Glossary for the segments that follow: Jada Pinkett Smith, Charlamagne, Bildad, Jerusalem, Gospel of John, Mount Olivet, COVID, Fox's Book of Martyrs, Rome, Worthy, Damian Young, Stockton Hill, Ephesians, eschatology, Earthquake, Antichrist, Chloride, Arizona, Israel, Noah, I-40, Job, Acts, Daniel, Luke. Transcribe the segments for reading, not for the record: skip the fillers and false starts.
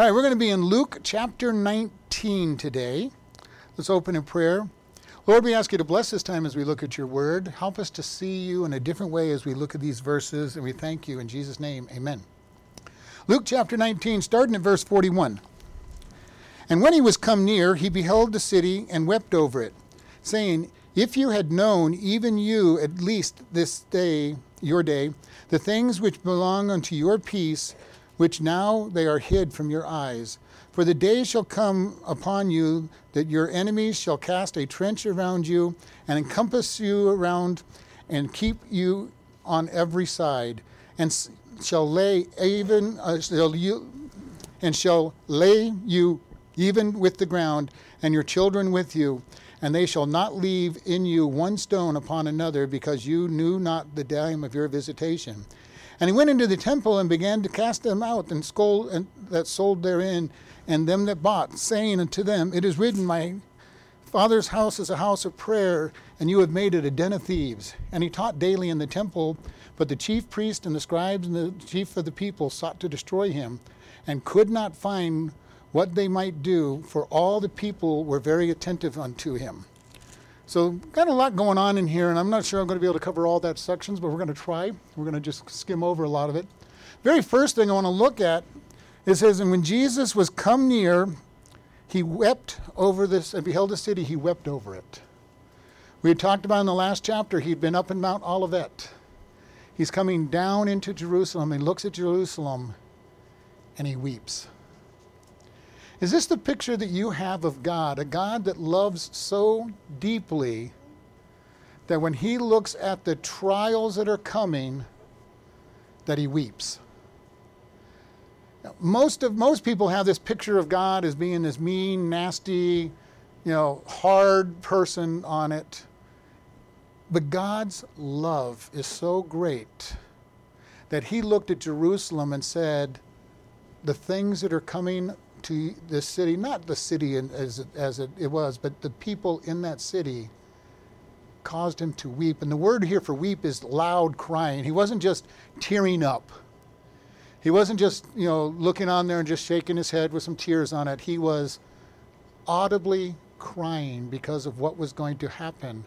All right, we're going to be in Luke chapter 19 today. Let's open in prayer. Lord, we ask you to bless this time as we look at your word. Help us to see you in a different way as we look at these verses, and we thank you in Jesus' name. Amen. Luke chapter 19, starting at verse 41. And when he was come near, he beheld the city and wept over it, saying, If you had known, even you, at least this day, your day, the things which belong unto your peace, which now they are hid from your eyes. For the day shall come upon you that your enemies shall cast a trench around you and encompass you around and keep you on every side, and shall lay you even with the ground, and your children with you, and they shall not leave in you one stone upon another, because you knew not the time of your visitation. And he went into the temple and began to cast them out, and scold that sold therein, and them that bought, saying unto them, It is written, My Father's house is a house of prayer, and you have made it a den of thieves. And he taught daily in the temple, but the chief priests and the scribes and the chief of the people sought to destroy him, and could not find what they might do, for all the people were very attentive unto him. So got a lot going on in here, and I'm not sure I'm going to be able to cover all that sections, but we're going to try. We're going to just skim over a lot of it. Very first thing I want to look at, it says, And when Jesus was come near, he wept over this, and beheld the city, he wept over it. We had talked about in the last chapter, he'd been up in Mount Olivet. He's coming down into Jerusalem. He looks at Jerusalem, and he weeps. Is this the picture that you have of God, a God that loves so deeply that when he looks at the trials that are coming, that he weeps? Now, most people have this picture of God as being this mean, nasty, hard person on it. But God's love is so great that he looked at Jerusalem and said, the things that are coming to this city, not the city as it was, but the people in that city, caused him to weep. And the word here for weep is loud crying. He wasn't just tearing up. He wasn't just, looking on there and just shaking his head with some tears on it. He was audibly crying because of what was going to happen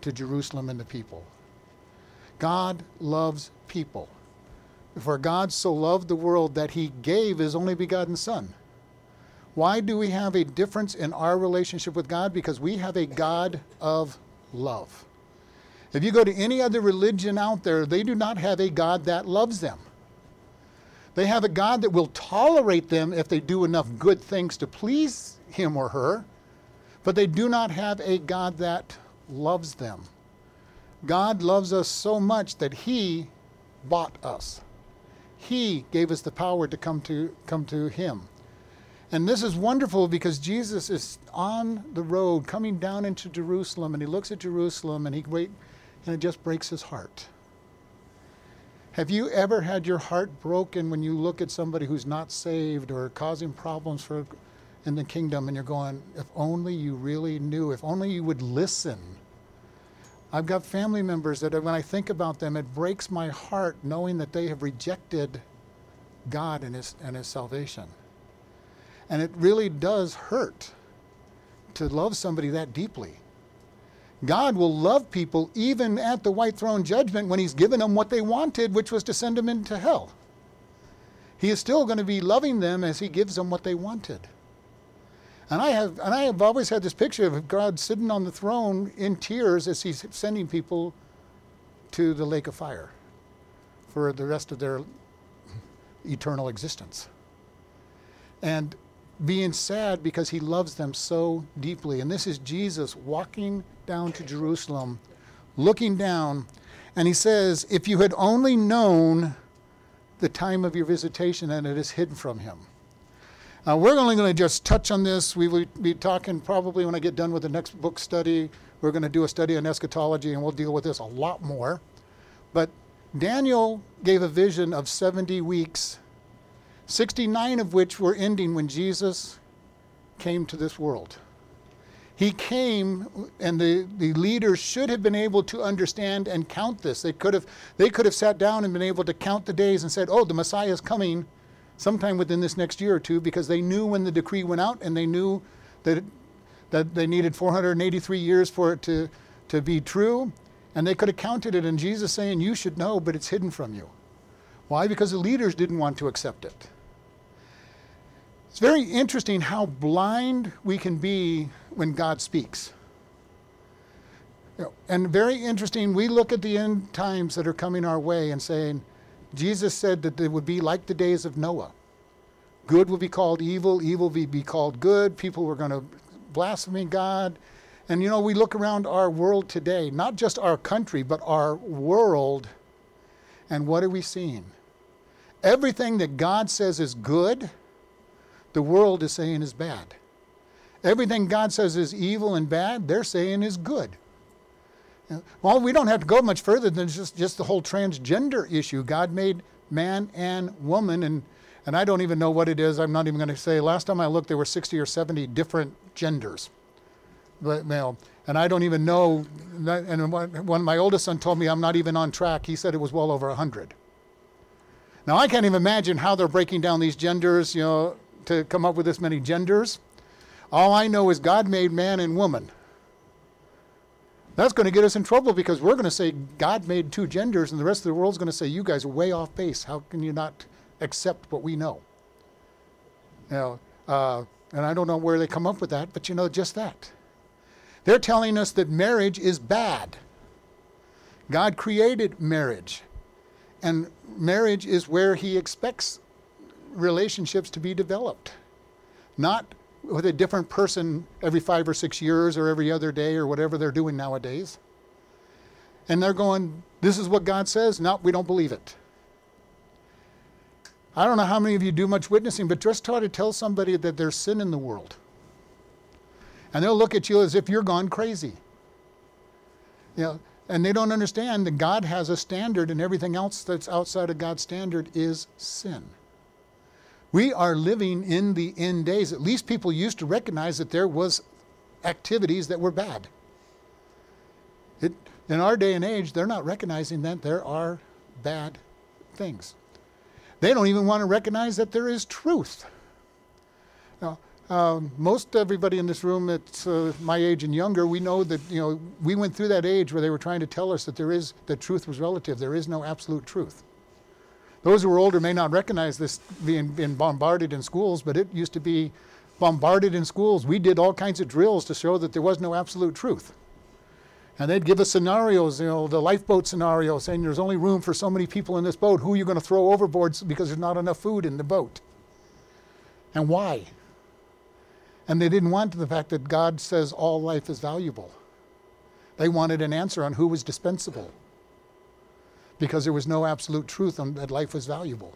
to Jerusalem and the people. God loves people. For God so loved the world that he gave his only begotten Son. Why do we have a difference in our relationship with God? Because we have a God of love. If you go to any other religion out there, they do not have a God that loves them. They have a God that will tolerate them if they do enough good things to please him or her, but they do not have a God that loves them. God loves us so much that he bought us. He gave us the power to come to him. And this is wonderful because Jesus is on the road coming down into Jerusalem, and he looks at Jerusalem and it just breaks his heart. Have you ever had your heart broken when you look at somebody who's not saved or causing problems in the kingdom, and you're going, if only you really knew, if only you would listen? I've got family members that when I think about them, it breaks my heart knowing that they have rejected God and his salvation. And it really does hurt to love somebody that deeply. God will love people even at the white throne judgment when he's given them what they wanted, which was to send them into hell. He is still going to be loving them as he gives them what they wanted. And I have always had this picture of God sitting on the throne in tears as he's sending people to the lake of fire for the rest of their eternal existence. And being sad because he loves them so deeply. And this is Jesus walking down to Jerusalem, looking down, and he says, If you had only known the time of your visitation, and it is hidden from him. We're only going to just touch on this. We will be talking probably when I get done with the next book study. We're going to do a study on eschatology, and we'll deal with this a lot more. But Daniel gave a vision of 70 weeks, 69 of which were ending when Jesus came to this world. He came, and the leaders should have been able to understand and count this. They could have sat down and been able to count the days and said, the Messiah is coming sometime within this next year or two, because they knew when the decree went out and they knew that they needed 483 years for it to be true. And they could have counted it, and Jesus saying, you should know, but it's hidden from you. Why? Because the leaders didn't want to accept it. It's very interesting how blind we can be when God speaks. And very interesting, we look at the end times that are coming our way and saying, Jesus said that it would be like the days of Noah. Good will be called evil, evil will be called good, people were going to blaspheme God. And you know, we look around our world today, not just our country, but our world, and what are we seeing? Everything that God says is good, the world is saying is bad. Everything God says is evil and bad, they're saying is good. Well, we don't have to go much further than just the whole transgender issue. God made man and woman, and I don't even know what it is. I'm not even going to say. Last time I looked, there were 60 or 70 different genders. But, and I don't even know. And when my oldest son told me I'm not even on track, he said it was well over 100. Now, I can't even imagine how they're breaking down these genders, you know, to come up with this many genders. All I know is God made man and woman. That's going to get us in trouble, because we're going to say God made two genders, and the rest of the world's going to say, you guys are way off base. How can you not accept what we know? You know, and I don't know where they come up with that, but you know, just that. They're telling us that marriage is bad. God created marriage, and marriage is where he expects relationships to be developed, not with a different person every 5 or 6 years or every other day or whatever they're doing nowadays. And they're going, this is what God says. No, we don't believe it. I don't know how many of you do much witnessing, but just try to tell somebody that there's sin in the world, and they'll look at you as if you're gone crazy. You know, and they don't understand that God has a standard, and everything else that's outside of God's standard is sin. We are living in the end days. At least people used to recognize that there was activities that were bad. In our day and age, they're not recognizing that there are bad things. They don't even want to recognize that there is truth. Now, most everybody in this room that's my age and younger, we know that, you know, we went through that age where they were trying to tell us that that truth was relative. There is no absolute truth. Those who are older may not recognize this being bombarded in schools, but it used to be bombarded in schools. We did all kinds of drills to show that there was no absolute truth. And they'd give us scenarios, you know, the lifeboat scenario, saying there's only room for so many people in this boat. Who are you going to throw overboard because there's not enough food in the boat? And why? And they didn't want the fact that God says all life is valuable. They wanted an answer on who was dispensable, because there was no absolute truth on that life was valuable.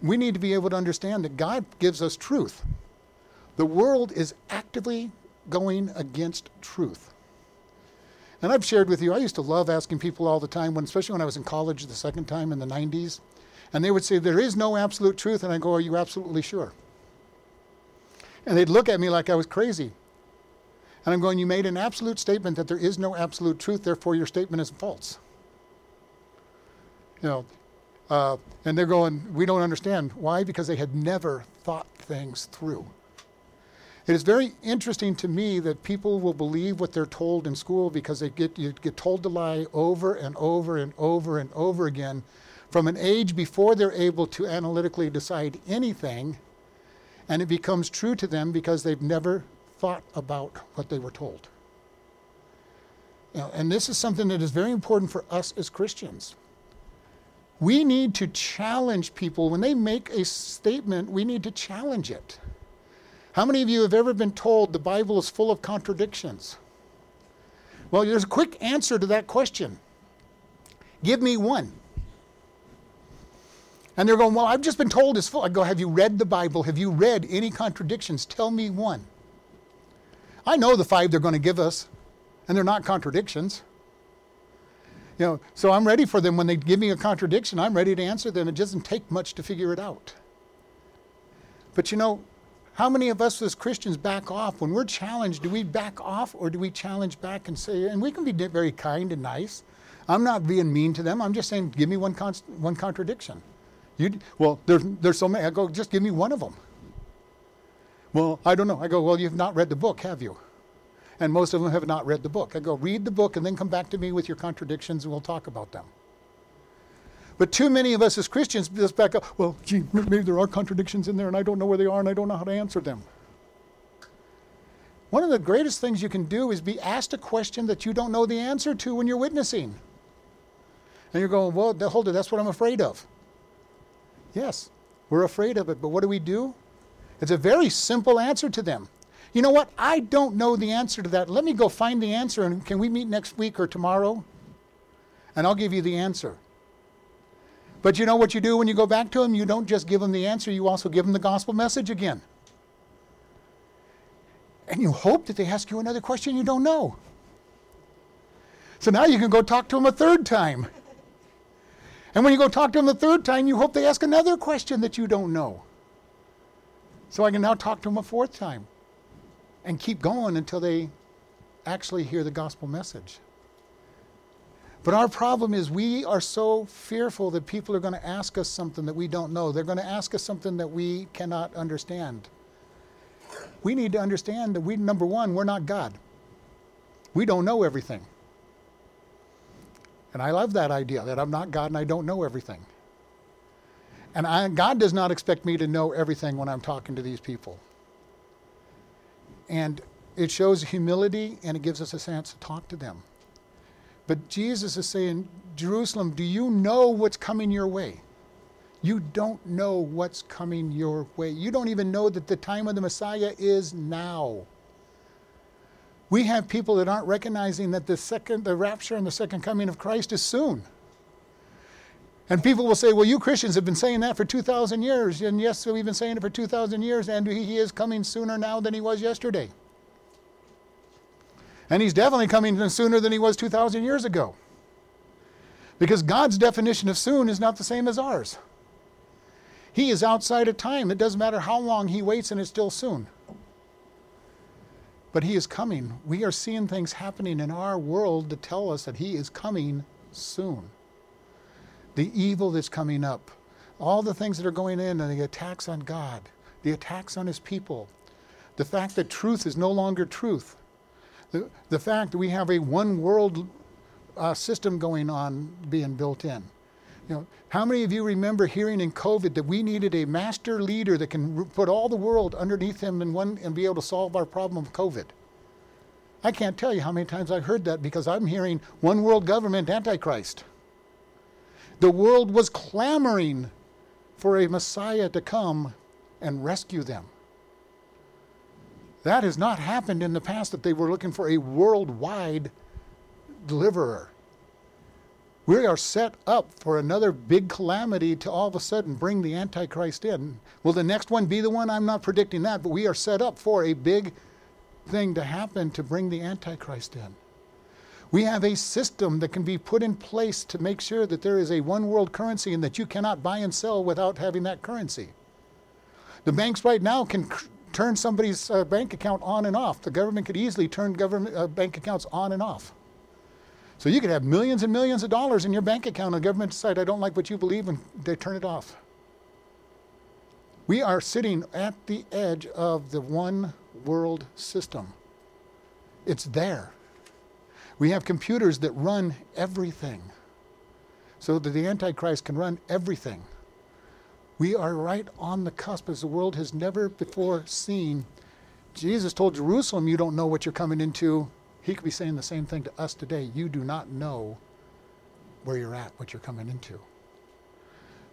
We need to be able to understand that God gives us truth. The world is actively going against truth. And I've shared with you, I used to love asking people all the time, especially when I was in college the second time in the 90s, and they would say, there is no absolute truth, and I go, are you absolutely sure? And they'd look at me like I was crazy. And I'm going, you made an absolute statement that there is no absolute truth, therefore your statement is false. You know, and they're going, we don't understand. Why? Because they had never thought things through. It is very interesting to me that people will believe what they're told in school, because you get told to lie over and over and over and over again from an age before they're able to analytically decide anything, and it becomes true to them because they've never thought about what they were told. You know, and this is something that is very important for us as Christians. We need to challenge people. When they make a statement, we need to challenge it. How many of you have ever been told the Bible is full of contradictions? Well, there's a quick answer to that question. Give me one. And they're going, well, I've just been told it's full. I go, have you read the Bible? Have you read any contradictions? Tell me one. I know the five they're going to give us, and they're not contradictions. You know, so I'm ready for them. When they give me a contradiction, I'm ready to answer them. It doesn't take much to figure it out. But you know, how many of us as Christians back off? When we're challenged, do we back off, or do we challenge back and say, and we can be very kind and nice. I'm not being mean to them. I'm just saying, give me one contradiction. Well, there's so many. I go, just give me one of them. Well, I don't know. I go, well, you've not read the book, have you? And most of them have not read the book. I go, read the book and then come back to me with your contradictions and we'll talk about them. But too many of us as Christians just back up, well, gee, maybe there are contradictions in there and I don't know where they are and I don't know how to answer them. One of the greatest things you can do is be asked a question that you don't know the answer to when you're witnessing. And you're going, well, hold it, that's what I'm afraid of. Yes, we're afraid of it, but what do? It's a very simple answer to them. You know what? I don't know the answer to that. Let me go find the answer, and can we meet next week or tomorrow? And I'll give you the answer. But you know what you do when you go back to them? You don't just give them the answer, you also give them the gospel message again. And you hope that they ask you another question you don't know. So now you can go talk to them a third time. And when you go talk to them the third time, you hope they ask another question that you don't know. So I can now talk to them a fourth time and keep going until they actually hear the gospel message. But our problem is we are so fearful that people are going to ask us something that we don't know. They're going to ask us something that we cannot understand. We need to understand that we, number one, we're not God. We don't know everything. And I love that idea that I'm not God and I don't know everything. And God does not expect me to know everything when I'm talking to these people. And it shows humility and it gives us a chance to talk to them. But Jesus is saying, Jerusalem, do you know what's coming your way? You don't know what's coming your way. You don't even know that the time of the Messiah is now. We have people that aren't recognizing that the rapture and the second coming of Christ is soon. And people will say, well, you Christians have been saying that for 2,000 years. And yes, we've been saying it for 2,000 years, and he is coming sooner now than he was yesterday. And he's definitely coming sooner than he was 2,000 years ago. Because God's definition of soon is not the same as ours. He is outside of time. It doesn't matter how long he waits and it's still soon. But he is coming. We are seeing things happening in our world to tell us that he is coming soon. The evil that's coming up. All the things that are going in and the attacks on God. The attacks on his people. The fact that truth is no longer truth. The fact that we have a one world system going on being built in. You know, how many of you remember hearing in COVID that we needed a master leader that can put all the world underneath him and be able to solve our problem of COVID? I can't tell you how many times I heard that because I'm hearing one world government, Antichrist. The world was clamoring for a Messiah to come and rescue them. That has not happened in the past, that they were looking for a worldwide deliverer. We are set up for another big calamity to all of a sudden bring the Antichrist in. Will the next one be the one? I'm not predicting that, but we are set up for a big thing to happen to bring the Antichrist in. We have a system that can be put in place to make sure that there is a one world currency and that you cannot buy and sell without having that currency. The banks right now can turn somebody's bank account on and off. The government could easily turn bank accounts on and off. So you could have millions and millions of dollars in your bank account and the government decide, I don't like what you believe, and they turn it off. We are sitting at the edge of the one world system. It's there. We have computers that run everything so that the Antichrist can run everything. We are right on the cusp as the world has never before seen. Jesus told Jerusalem, you don't know what you're coming into. He could be saying the same thing to us today. You do not know where you're at, what you're coming into.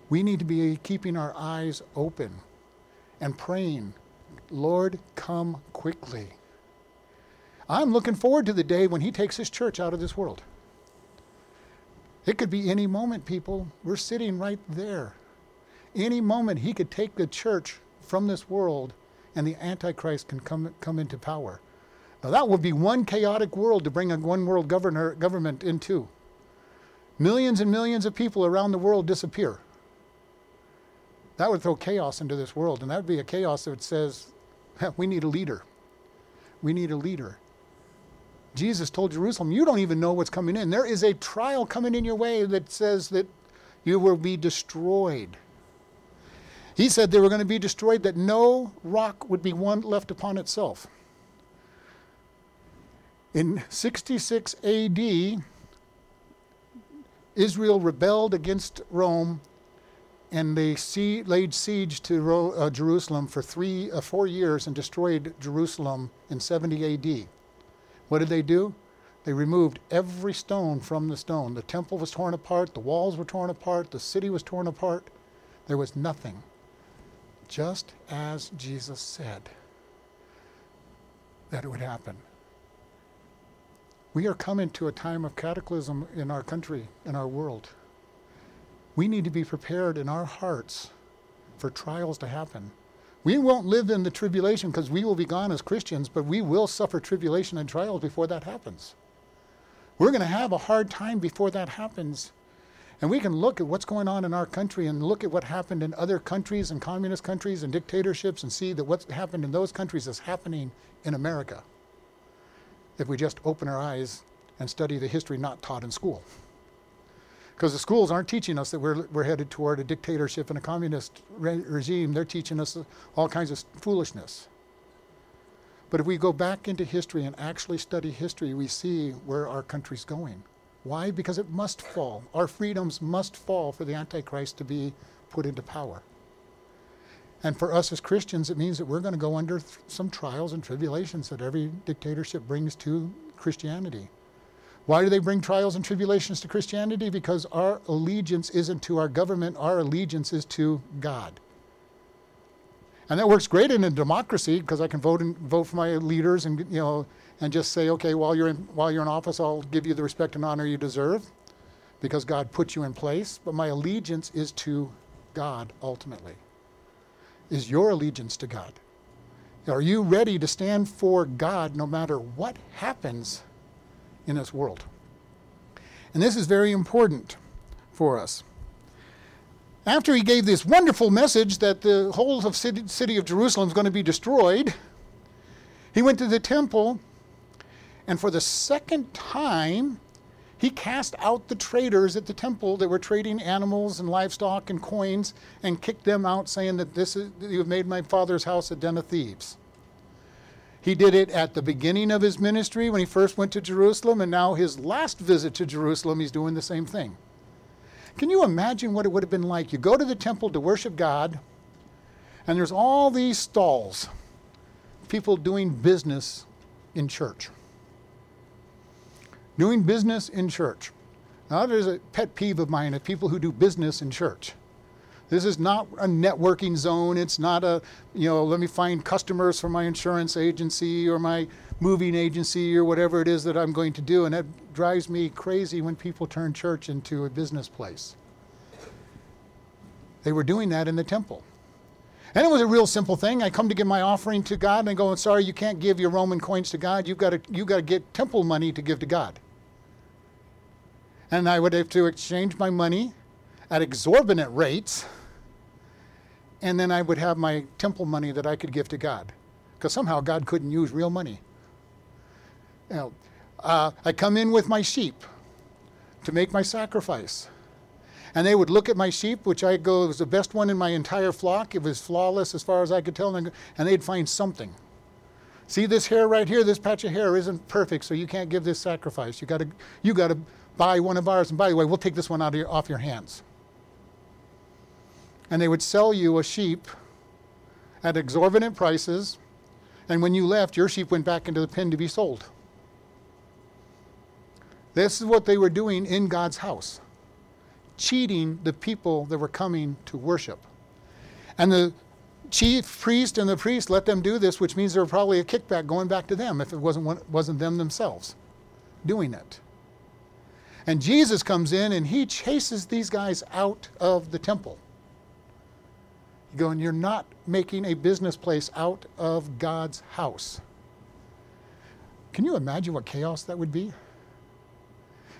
We need to be keeping our eyes open and praying, Lord, come quickly. I'm looking forward to the day when he takes his church out of this world. It could be any moment, people. We're sitting right there. Any moment he could take the church from this world and the Antichrist can come into power. Now that would be one chaotic world to bring a one world government into. Millions and millions of people around the world disappear. That would throw chaos into this world, and that would be a chaos that says, we need a leader. We need a leader. Jesus told Jerusalem, you don't even know what's coming in. There is a trial coming in your way that says that you will be destroyed. He said they were going to be destroyed, that no rock would be one left upon itself. In 66 AD, Israel rebelled against Rome, and they laid siege to Jerusalem for 4 years and destroyed Jerusalem in 70 AD. What did they do? They removed every stone from the stone. The temple was torn apart, the walls were torn apart, the city was torn apart. There was nothing. Just as Jesus said that it would happen. We are coming to a time of cataclysm in our country, in our world. We need to be prepared in our hearts for trials to happen. We won't live in the tribulation because we will be gone as Christians, but we will suffer tribulation and trials before that happens. We're going to have a hard time before that happens. And we can look at what's going on in our country and look at what happened in other countries and communist countries and dictatorships and see that what's happened in those countries is happening in America. If we just open our eyes and study the history not taught in school. Because the schools aren't teaching us that we're headed toward a dictatorship and a communist regime. They're teaching us all kinds of foolishness. But if we go back into history and actually study history, we see where our country's going. Why? Because it must fall. Our freedoms must fall for the Antichrist to be put into power. And for us as Christians, it means that we're going to go under some trials and tribulations that every dictatorship brings to Christianity. Why do they bring trials and tribulations to Christianity? Because our allegiance isn't to our government. Our allegiance is to God. And that works great in a democracy because I can vote for my leaders and, you know, and just say, okay, while you're in office, I'll give you the respect and honor you deserve because God put you in place. But my allegiance is to God ultimately. Is your allegiance to God? Are you ready to stand for God no matter what happens in this world? And this is very important for us. After he gave this wonderful message that the whole of city of Jerusalem is going to be destroyed, he went to the temple, and for the second time, he cast out the traders at the temple that were trading animals and livestock and coins and kicked them out, saying that you have made my Father's house a den of thieves. He did it at the beginning of his ministry when he first went to Jerusalem, and now his last visit to Jerusalem, he's doing the same thing. Can you imagine what it would have been like? You go to the temple to worship God, and there's all these stalls, people doing business in church. Doing business in church. Now, there's a pet peeve of mine of people who do business in church. This is not a networking zone. It's not a, you know, let me find customers for my insurance agency or my moving agency or whatever it is that I'm going to do. And that drives me crazy when people turn church into a business place. They were doing that in the temple. And it was a real simple thing. I come to give my offering to God, and I go, I'm sorry, you can't give your Roman coins to God. You've got to get temple money to give to God. And I would have to exchange my money at exorbitant rates, and then I would have my temple money that I could give to God, because somehow God couldn't use real money. Now, I come in with my sheep to make my sacrifice. And they would look at my sheep, which I go, it was the best one in my entire flock. It was flawless as far as I could tell. And they'd find something. See this hair right here? This patch of hair isn't perfect, so you can't give this sacrifice. You got to buy one of ours. And by the way, we'll take this one off your hands. And they would sell you a sheep at exorbitant prices. And when you left, your sheep went back into the pen to be sold. This is what they were doing in God's house. Cheating the people that were coming to worship. And the chief priest and the priest let them do this, which means there were probably a kickback going back to them if it wasn't them themselves doing it. And Jesus comes in and he chases these guys out of the temple. You're going, you're not making a business place out of God's house. Can you imagine what chaos that would be?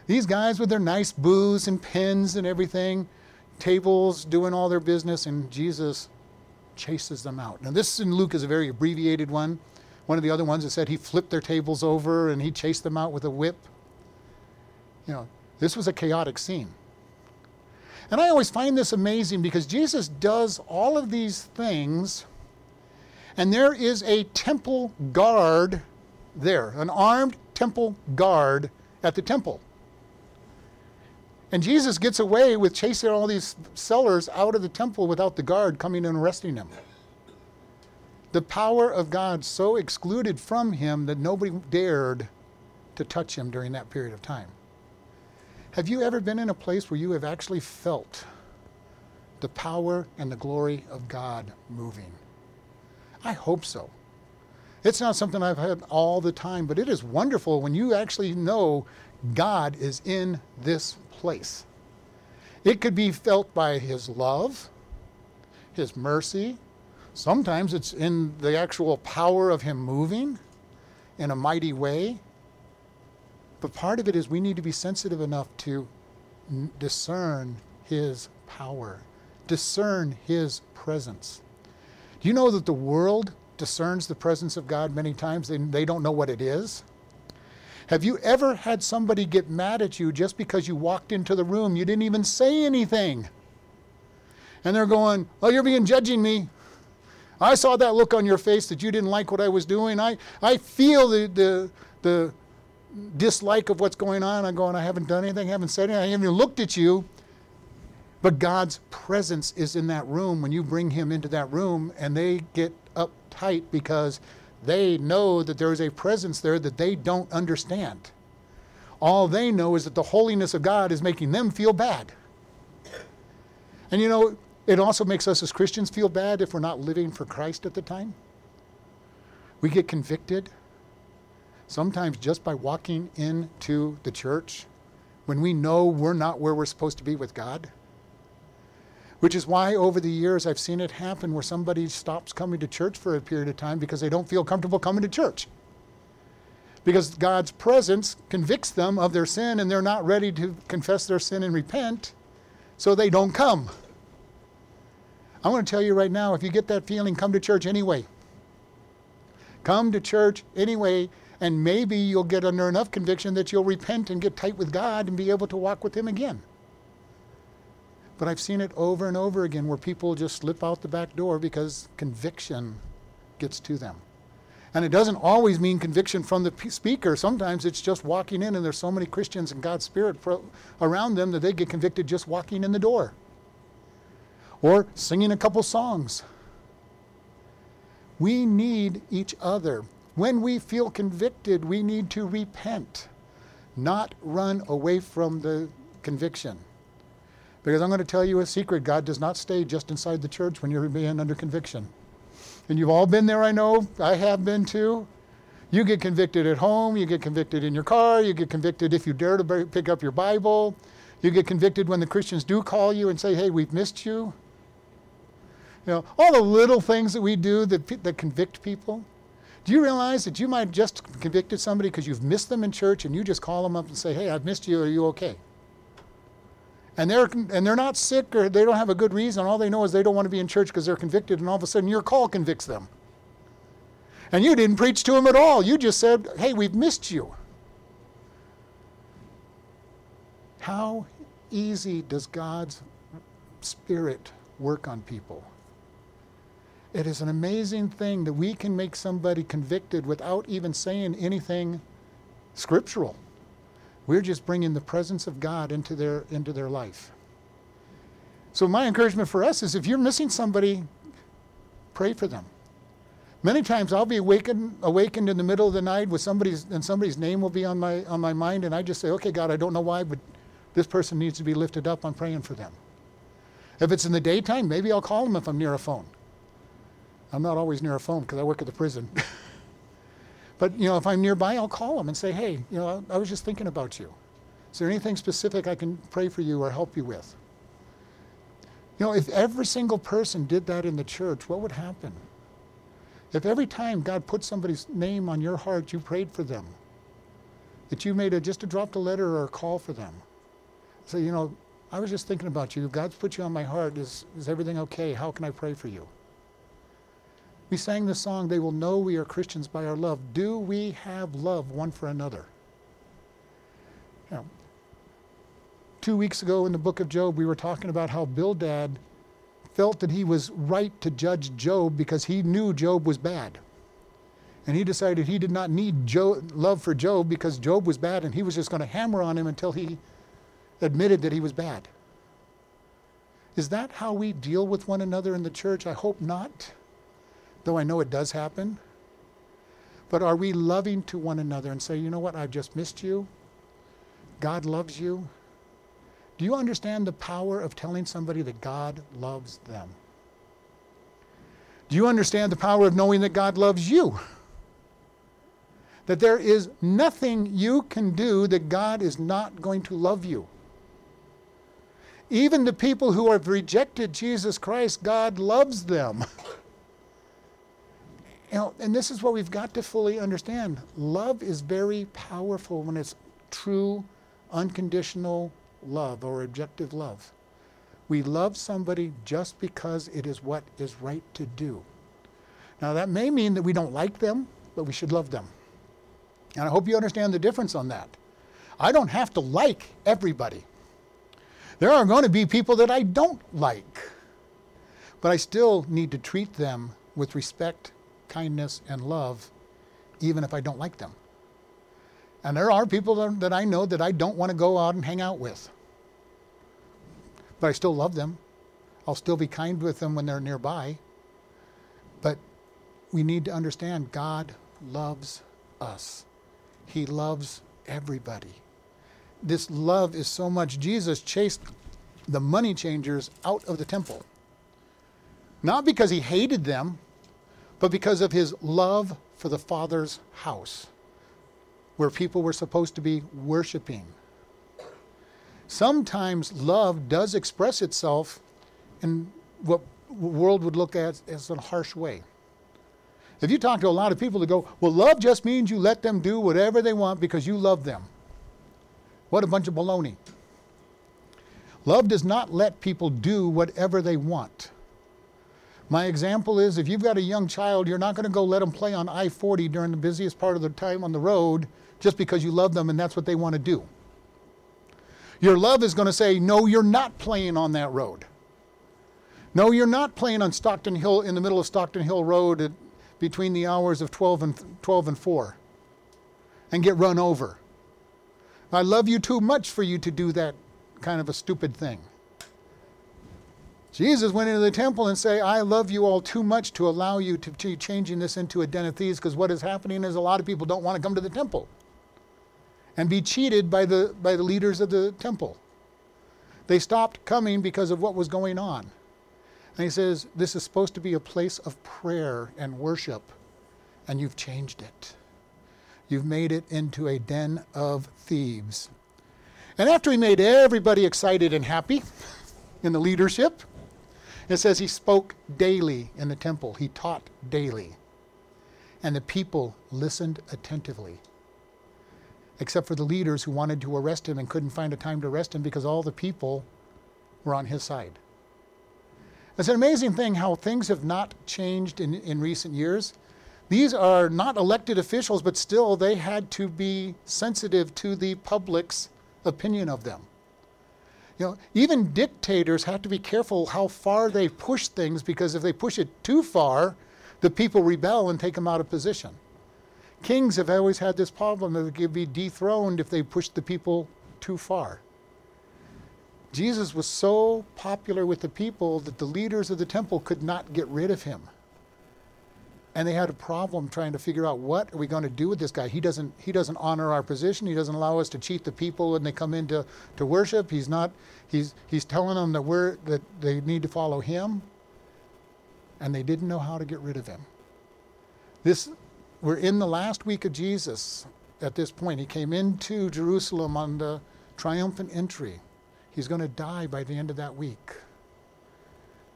These guys with their nice booths and pens and everything, tables, doing all their business, and Jesus chases them out. Now, this in Luke is a very abbreviated one. One of the other ones that said he flipped their tables over and he chased them out with a whip. You know, this was a chaotic scene. And I always find this amazing because Jesus does all of these things, and there is a temple guard there, an armed temple guard at the temple. And Jesus gets away with chasing all these sellers out of the temple without the guard coming and arresting him. The power of God so excluded from him that nobody dared to touch him during that period of time. Have you ever been in a place where you have actually felt the power and the glory of God moving? I hope so. It's not something I've had all the time, but it is wonderful when you actually know God is in this place. It could be felt by his love, his mercy. Sometimes it's in the actual power of him moving in a mighty way. But part of it is we need to be sensitive enough to discern his power, discern his presence. Do you know that the world discerns the presence of God many times? They don't know what it is. Have you ever had somebody get mad at you just because you walked into the room? You didn't even say anything. And they're going, oh, you're being judging me. I saw that look on your face that you didn't like what I was doing. I feel the dislike of what's going on. I'm going, I haven't done anything, I haven't said anything, I haven't even looked at you. But God's presence is in that room when you bring him into that room, and they get uptight because they know that there is a presence there that they don't understand. All they know is that the holiness of God is making them feel bad. And you know, it also makes us as Christians feel bad if we're not living for Christ at the time. We get convicted sometimes just by walking into the church when we know we're not where we're supposed to be with God. Which is why over the years I've seen it happen where somebody stops coming to church for a period of time because they don't feel comfortable coming to church. Because God's presence convicts them of their sin, and they're not ready to confess their sin and repent, so they don't come. I want to tell you right now, if you get that feeling, come to church anyway. Come to church anyway, and maybe you'll get under enough conviction that you'll repent and get tight with God and be able to walk with him again. But I've seen it over and over again where people just slip out the back door because conviction gets to them. And it doesn't always mean conviction from the speaker. Sometimes it's just walking in, and there's so many Christians and God's Spirit around them that they get convicted just walking in the door. Or singing a couple songs. We need each other. When we feel convicted, we need to repent, not run away from the conviction. Because I'm going to tell you a secret. God does not stay just inside the church when you're being under conviction. And you've all been there, I know. I have been too. You get convicted at home. You get convicted in your car. You get convicted if you dare to pick up your Bible. You get convicted when the Christians do call you and say, hey, we've missed you. You know, all the little things that we do that convict people. Do you realize that you might just convicted somebody because you've missed them in church, and you just call them up and say, hey, I've missed you. Are you okay? And they're not sick, or they don't have a good reason. All they know is they don't want to be in church because they're convicted, and all of a sudden your call convicts them. And you didn't preach to them at all. You just said, hey, we've missed you. How easy does God's Spirit work on people? It is an amazing thing that we can make somebody convicted without even saying anything scriptural. We're just bringing the presence of God into their life. So my encouragement for us is if you're missing somebody, pray for them. Many times I'll be awakened in the middle of the night with somebody's name will be on my mind, and I just say, okay, God, I don't know why, but this person needs to be lifted up. I'm praying for them. If it's in the daytime, maybe I'll call them if I'm near a phone. I'm not always near a phone because I work at the prison. But, you know, if I'm nearby, I'll call them and say, hey, you know, I was just thinking about you. Is there anything specific I can pray for you or help you with? You know, if every single person did that in the church, what would happen? If every time God put somebody's name on your heart, you prayed for them, that you made just dropped a letter or a call for them. Say, you know, I was just thinking about you. God's put you on my heart. Is everything okay? How can I pray for you? We sang the song, they will know we are Christians by our love. Do we have love one for another? You know, 2 weeks ago in the book of Job, we were talking about how Bildad felt that he was right to judge Job because he knew Job was bad. And he decided he did not need love for Job because Job was bad, and he was just going to hammer on him until he admitted that he was bad. Is that how we deal with one another in the church? I hope not, though I know it does happen. But are we loving to one another and say, you know what, I've just missed you. God loves you. Do you understand the power of telling somebody that God loves them? Do you understand the power of knowing that God loves you? That there is nothing you can do that God is not going to love you. Even the people who have rejected Jesus Christ, God loves them. You know, and this is what we've got to fully understand. Love is very powerful when it's true, unconditional love or objective love. We love somebody just because it is what is right to do. Now, that may mean that we don't like them, but we should love them. And I hope you understand the difference on that. I don't have to like everybody. There are going to be people that I don't like, but I still need to treat them with respect, kindness, and love, even if I don't like them. And there are people that I know that I don't want to go out and hang out with. But I still love them. I'll still be kind with them when they're nearby. But we need to understand God loves us. He loves everybody. This love is so much. Jesus chased the money changers out of the temple. Not because he hated them, but because of his love for the Father's house, where people were supposed to be worshiping. Sometimes love does express itself in what the world would look at as a harsh way. If you talk to a lot of people that go, well, love just means you let them do whatever they want because you love them. What a bunch of baloney. Love does not let people do whatever they want. My example is, if you've got a young child, you're not going to go let them play on I-40 during the busiest part of the time on the road just because you love them and that's what they want to do. Your love is going to say, no, you're not playing on that road. No, you're not playing on Stockton Hill, in the middle of Stockton Hill Road between the hours of 12 and 4 and get run over. I love you too much for you to do that kind of a stupid thing. Jesus went into the temple and said, I love you all too much to allow you to be changing this into a den of thieves, because what is happening is a lot of people don't want to come to the temple and be cheated by the leaders of the temple. They stopped coming because of what was going on. And he says, this is supposed to be a place of prayer and worship, and you've changed it. You've made it into a den of thieves. And after he made everybody excited and happy in the leadership, it says he spoke daily in the temple. He taught daily. And the people listened attentively. Except for the leaders who wanted to arrest him and couldn't find a time to arrest him because all the people were on his side. It's an amazing thing how things have not changed in recent years. These are not elected officials, but still they had to be sensitive to the public's opinion of them. You know, even dictators have to be careful how far they push things, because if they push it too far, the people rebel and take them out of position. Kings have always had this problem that they could be dethroned if they pushed the people too far. Jesus was so popular with the people that the leaders of the temple could not get rid of him. And they had a problem trying to figure out, what are we going to do with this guy? He doesn't honor our position. He doesn't allow us to cheat the people when they come in to worship. He's telling them that they need to follow him. And they didn't know how to get rid of him. We're in the last week of Jesus at this point. He came into Jerusalem on the triumphant entry. He's going to die by the end of that week.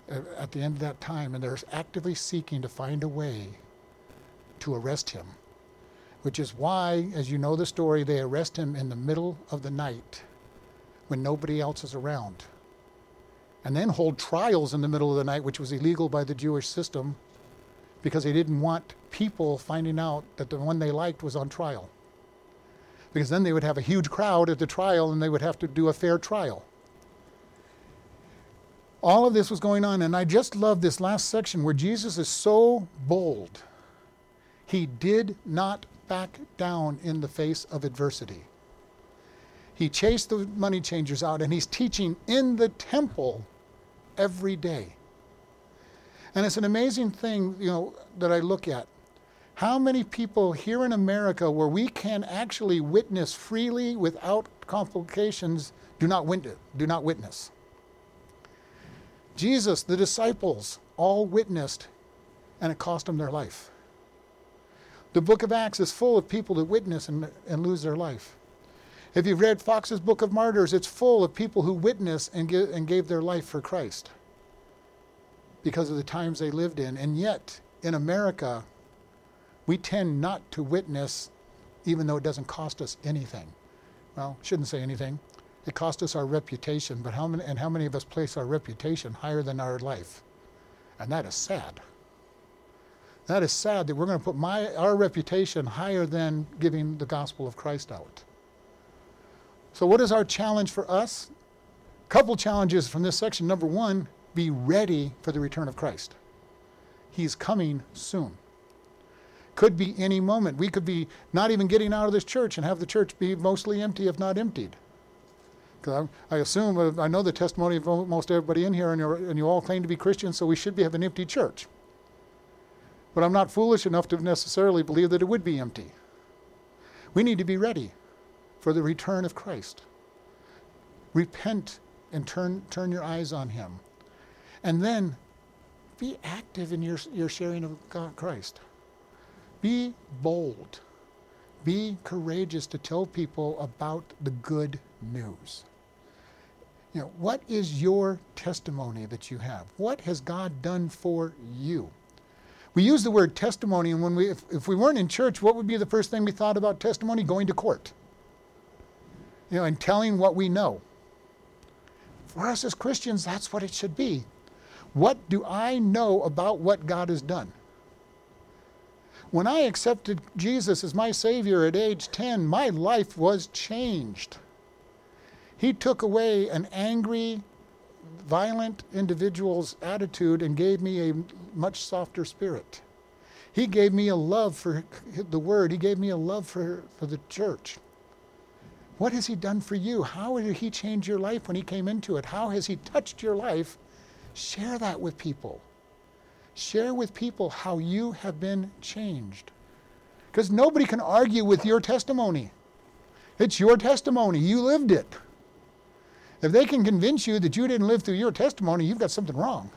At the end of that time, and they're actively seeking to find a way to arrest him, which is why, as you know the story, they arrest him in the middle of the night when nobody else is around, and then hold trials in the middle of the night, which was illegal by the Jewish system, because they didn't want people finding out that the one they liked was on trial. because then they would have a huge crowd at the trial and they would have to do a fair trial. All of this was going on, and I just love this last section where Jesus is so bold. He did not back down in the face of adversity. He chased the money changers out, and he's teaching in the temple every day. And it's an amazing thing, you know, that I look at. How many people here in America where we can actually witness freely without complications do not witness? Jesus, the disciples, all witnessed, and it cost them their life. The book of Acts is full of people that witness and lose their life. If you've read Fox's Book of Martyrs, it's full of people who witness and gave their life for Christ because of the times they lived in. And yet, in America, we tend not to witness, even though it doesn't cost us anything. Well, shouldn't say anything. It cost us our reputation, but how many of us place our reputation higher than our life? And that is sad. That is sad that we're going to put our reputation higher than giving the gospel of Christ out. So what is our challenge for us? A couple challenges from this section. Number one, be ready for the return of Christ. He's coming soon. Could be any moment. We could be not even getting out of this church and have the church be mostly empty, if not emptied. Because I assume, I know the testimony of almost everybody in here, and you all claim to be Christians, so we should have an empty church. But I'm not foolish enough to necessarily believe that it would be empty. We need to be ready for the return of Christ. Repent and turn your eyes on him. And then be active in your sharing of God, Christ. Be bold. Be courageous to tell people about the good news. You know, what is your testimony that you have? What has God done for you? We use the word testimony, and when if we weren't in church, what would be the first thing we thought about testimony? Going to court. You know, and telling what we know. For us as Christians, that's what it should be. What do I know about what God has done? When I accepted Jesus as my Savior at age 10, my life was changed. He took away an angry, violent individual's attitude and gave me a much softer spirit. He gave me a love for the Word. He gave me a love for the church. What has he done for you? How did he change your life when he came into it? How has he touched your life? Share that with people. Share with people how you have been changed. Because nobody can argue with your testimony. It's your testimony. You lived it. If they can convince you that you didn't live through your testimony, you've got something wrong.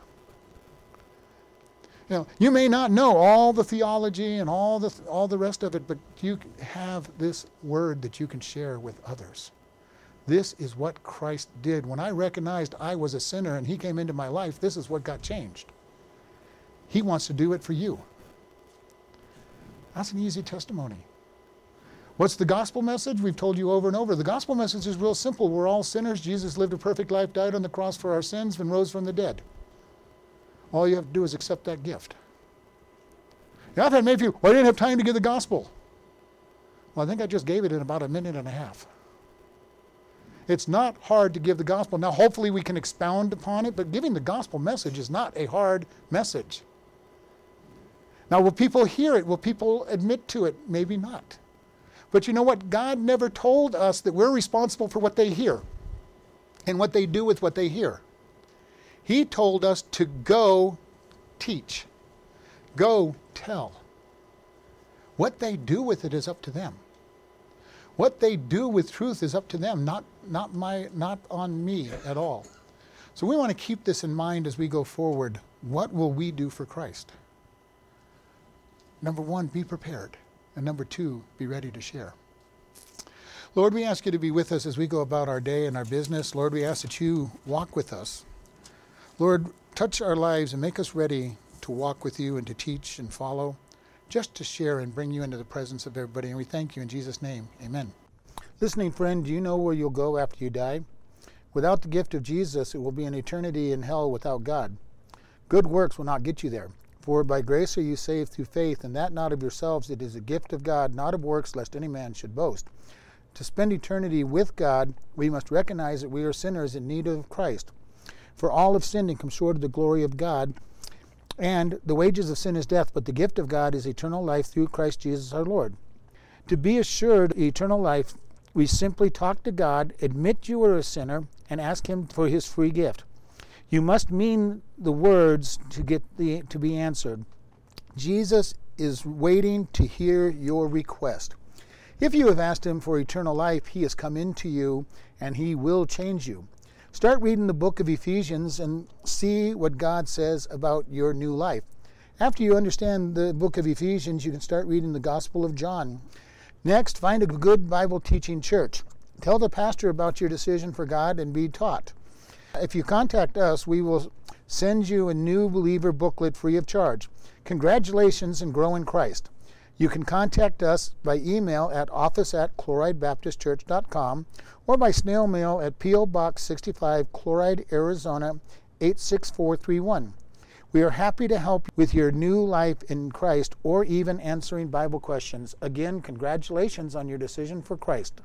You know, you may not know all the theology and all the rest of it, but you have this word that you can share with others. This is what Christ did. When I recognized I was a sinner and he came into my life, this is what got changed. He wants to do it for you. That's an easy testimony. What's the gospel message? We've told you over and over. The gospel message is real simple. We're all sinners. Jesus lived a perfect life, died on the cross for our sins, and rose from the dead. All you have to do is accept that gift. Yeah, I've had many people, well, I didn't have time to give the gospel. Well, I think I just gave it in about a minute and a half. It's not hard to give the gospel. Now, hopefully we can expound upon it, but giving the gospel message is not a hard message. Now, will people hear it? Will people admit to it? Maybe not. But you know what? God never told us that we're responsible for what they hear and what they do with what they hear. He told us to go teach, go tell. What they do with it is up to them. What they do with truth is up to them, not on me at all. So we want to keep this in mind as we go forward. What will we do for Christ? Number one, be prepared. And number two, be ready to share. Lord, we ask you to be with us as we go about our day and our business. Lord, we ask that you walk with us. Lord, touch our lives and make us ready to walk with you and to teach and follow, just to share and bring you into the presence of everybody. And we thank you in Jesus' name. Amen. Listening friend, do you know where you'll go after you die? Without the gift of Jesus, it will be an eternity in hell without God. Good works will not get you there. For by grace are you saved through faith, and that not of yourselves. It is a gift of God, not of works, lest any man should boast. To spend eternity with God, we must recognize that we are sinners in need of Christ. For all have sinned and come short of the glory of God, and the wages of sin is death, but the gift of God is eternal life through Christ Jesus our Lord. To be assured of eternal life, we simply talk to God, admit you are a sinner, and ask Him for His free gift. You must mean the words to be answered. Jesus is waiting to hear your request. If you have asked Him for eternal life, He has come into you, and He will change you. Start reading the book of Ephesians and see what God says about your new life. After you understand the book of Ephesians, you can start reading the Gospel of John. Next, find a good Bible teaching church. Tell the pastor about your decision for God and be taught. If you contact us, we will send you a new believer booklet free of charge. Congratulations and grow in Christ. You can contact us by email at office@chloridebaptistchurch.com or by snail mail at P.O. Box 65, Chloride, Arizona 86431. We are happy to help with your new life in Christ or even answering Bible questions. Again, congratulations on your decision for Christ.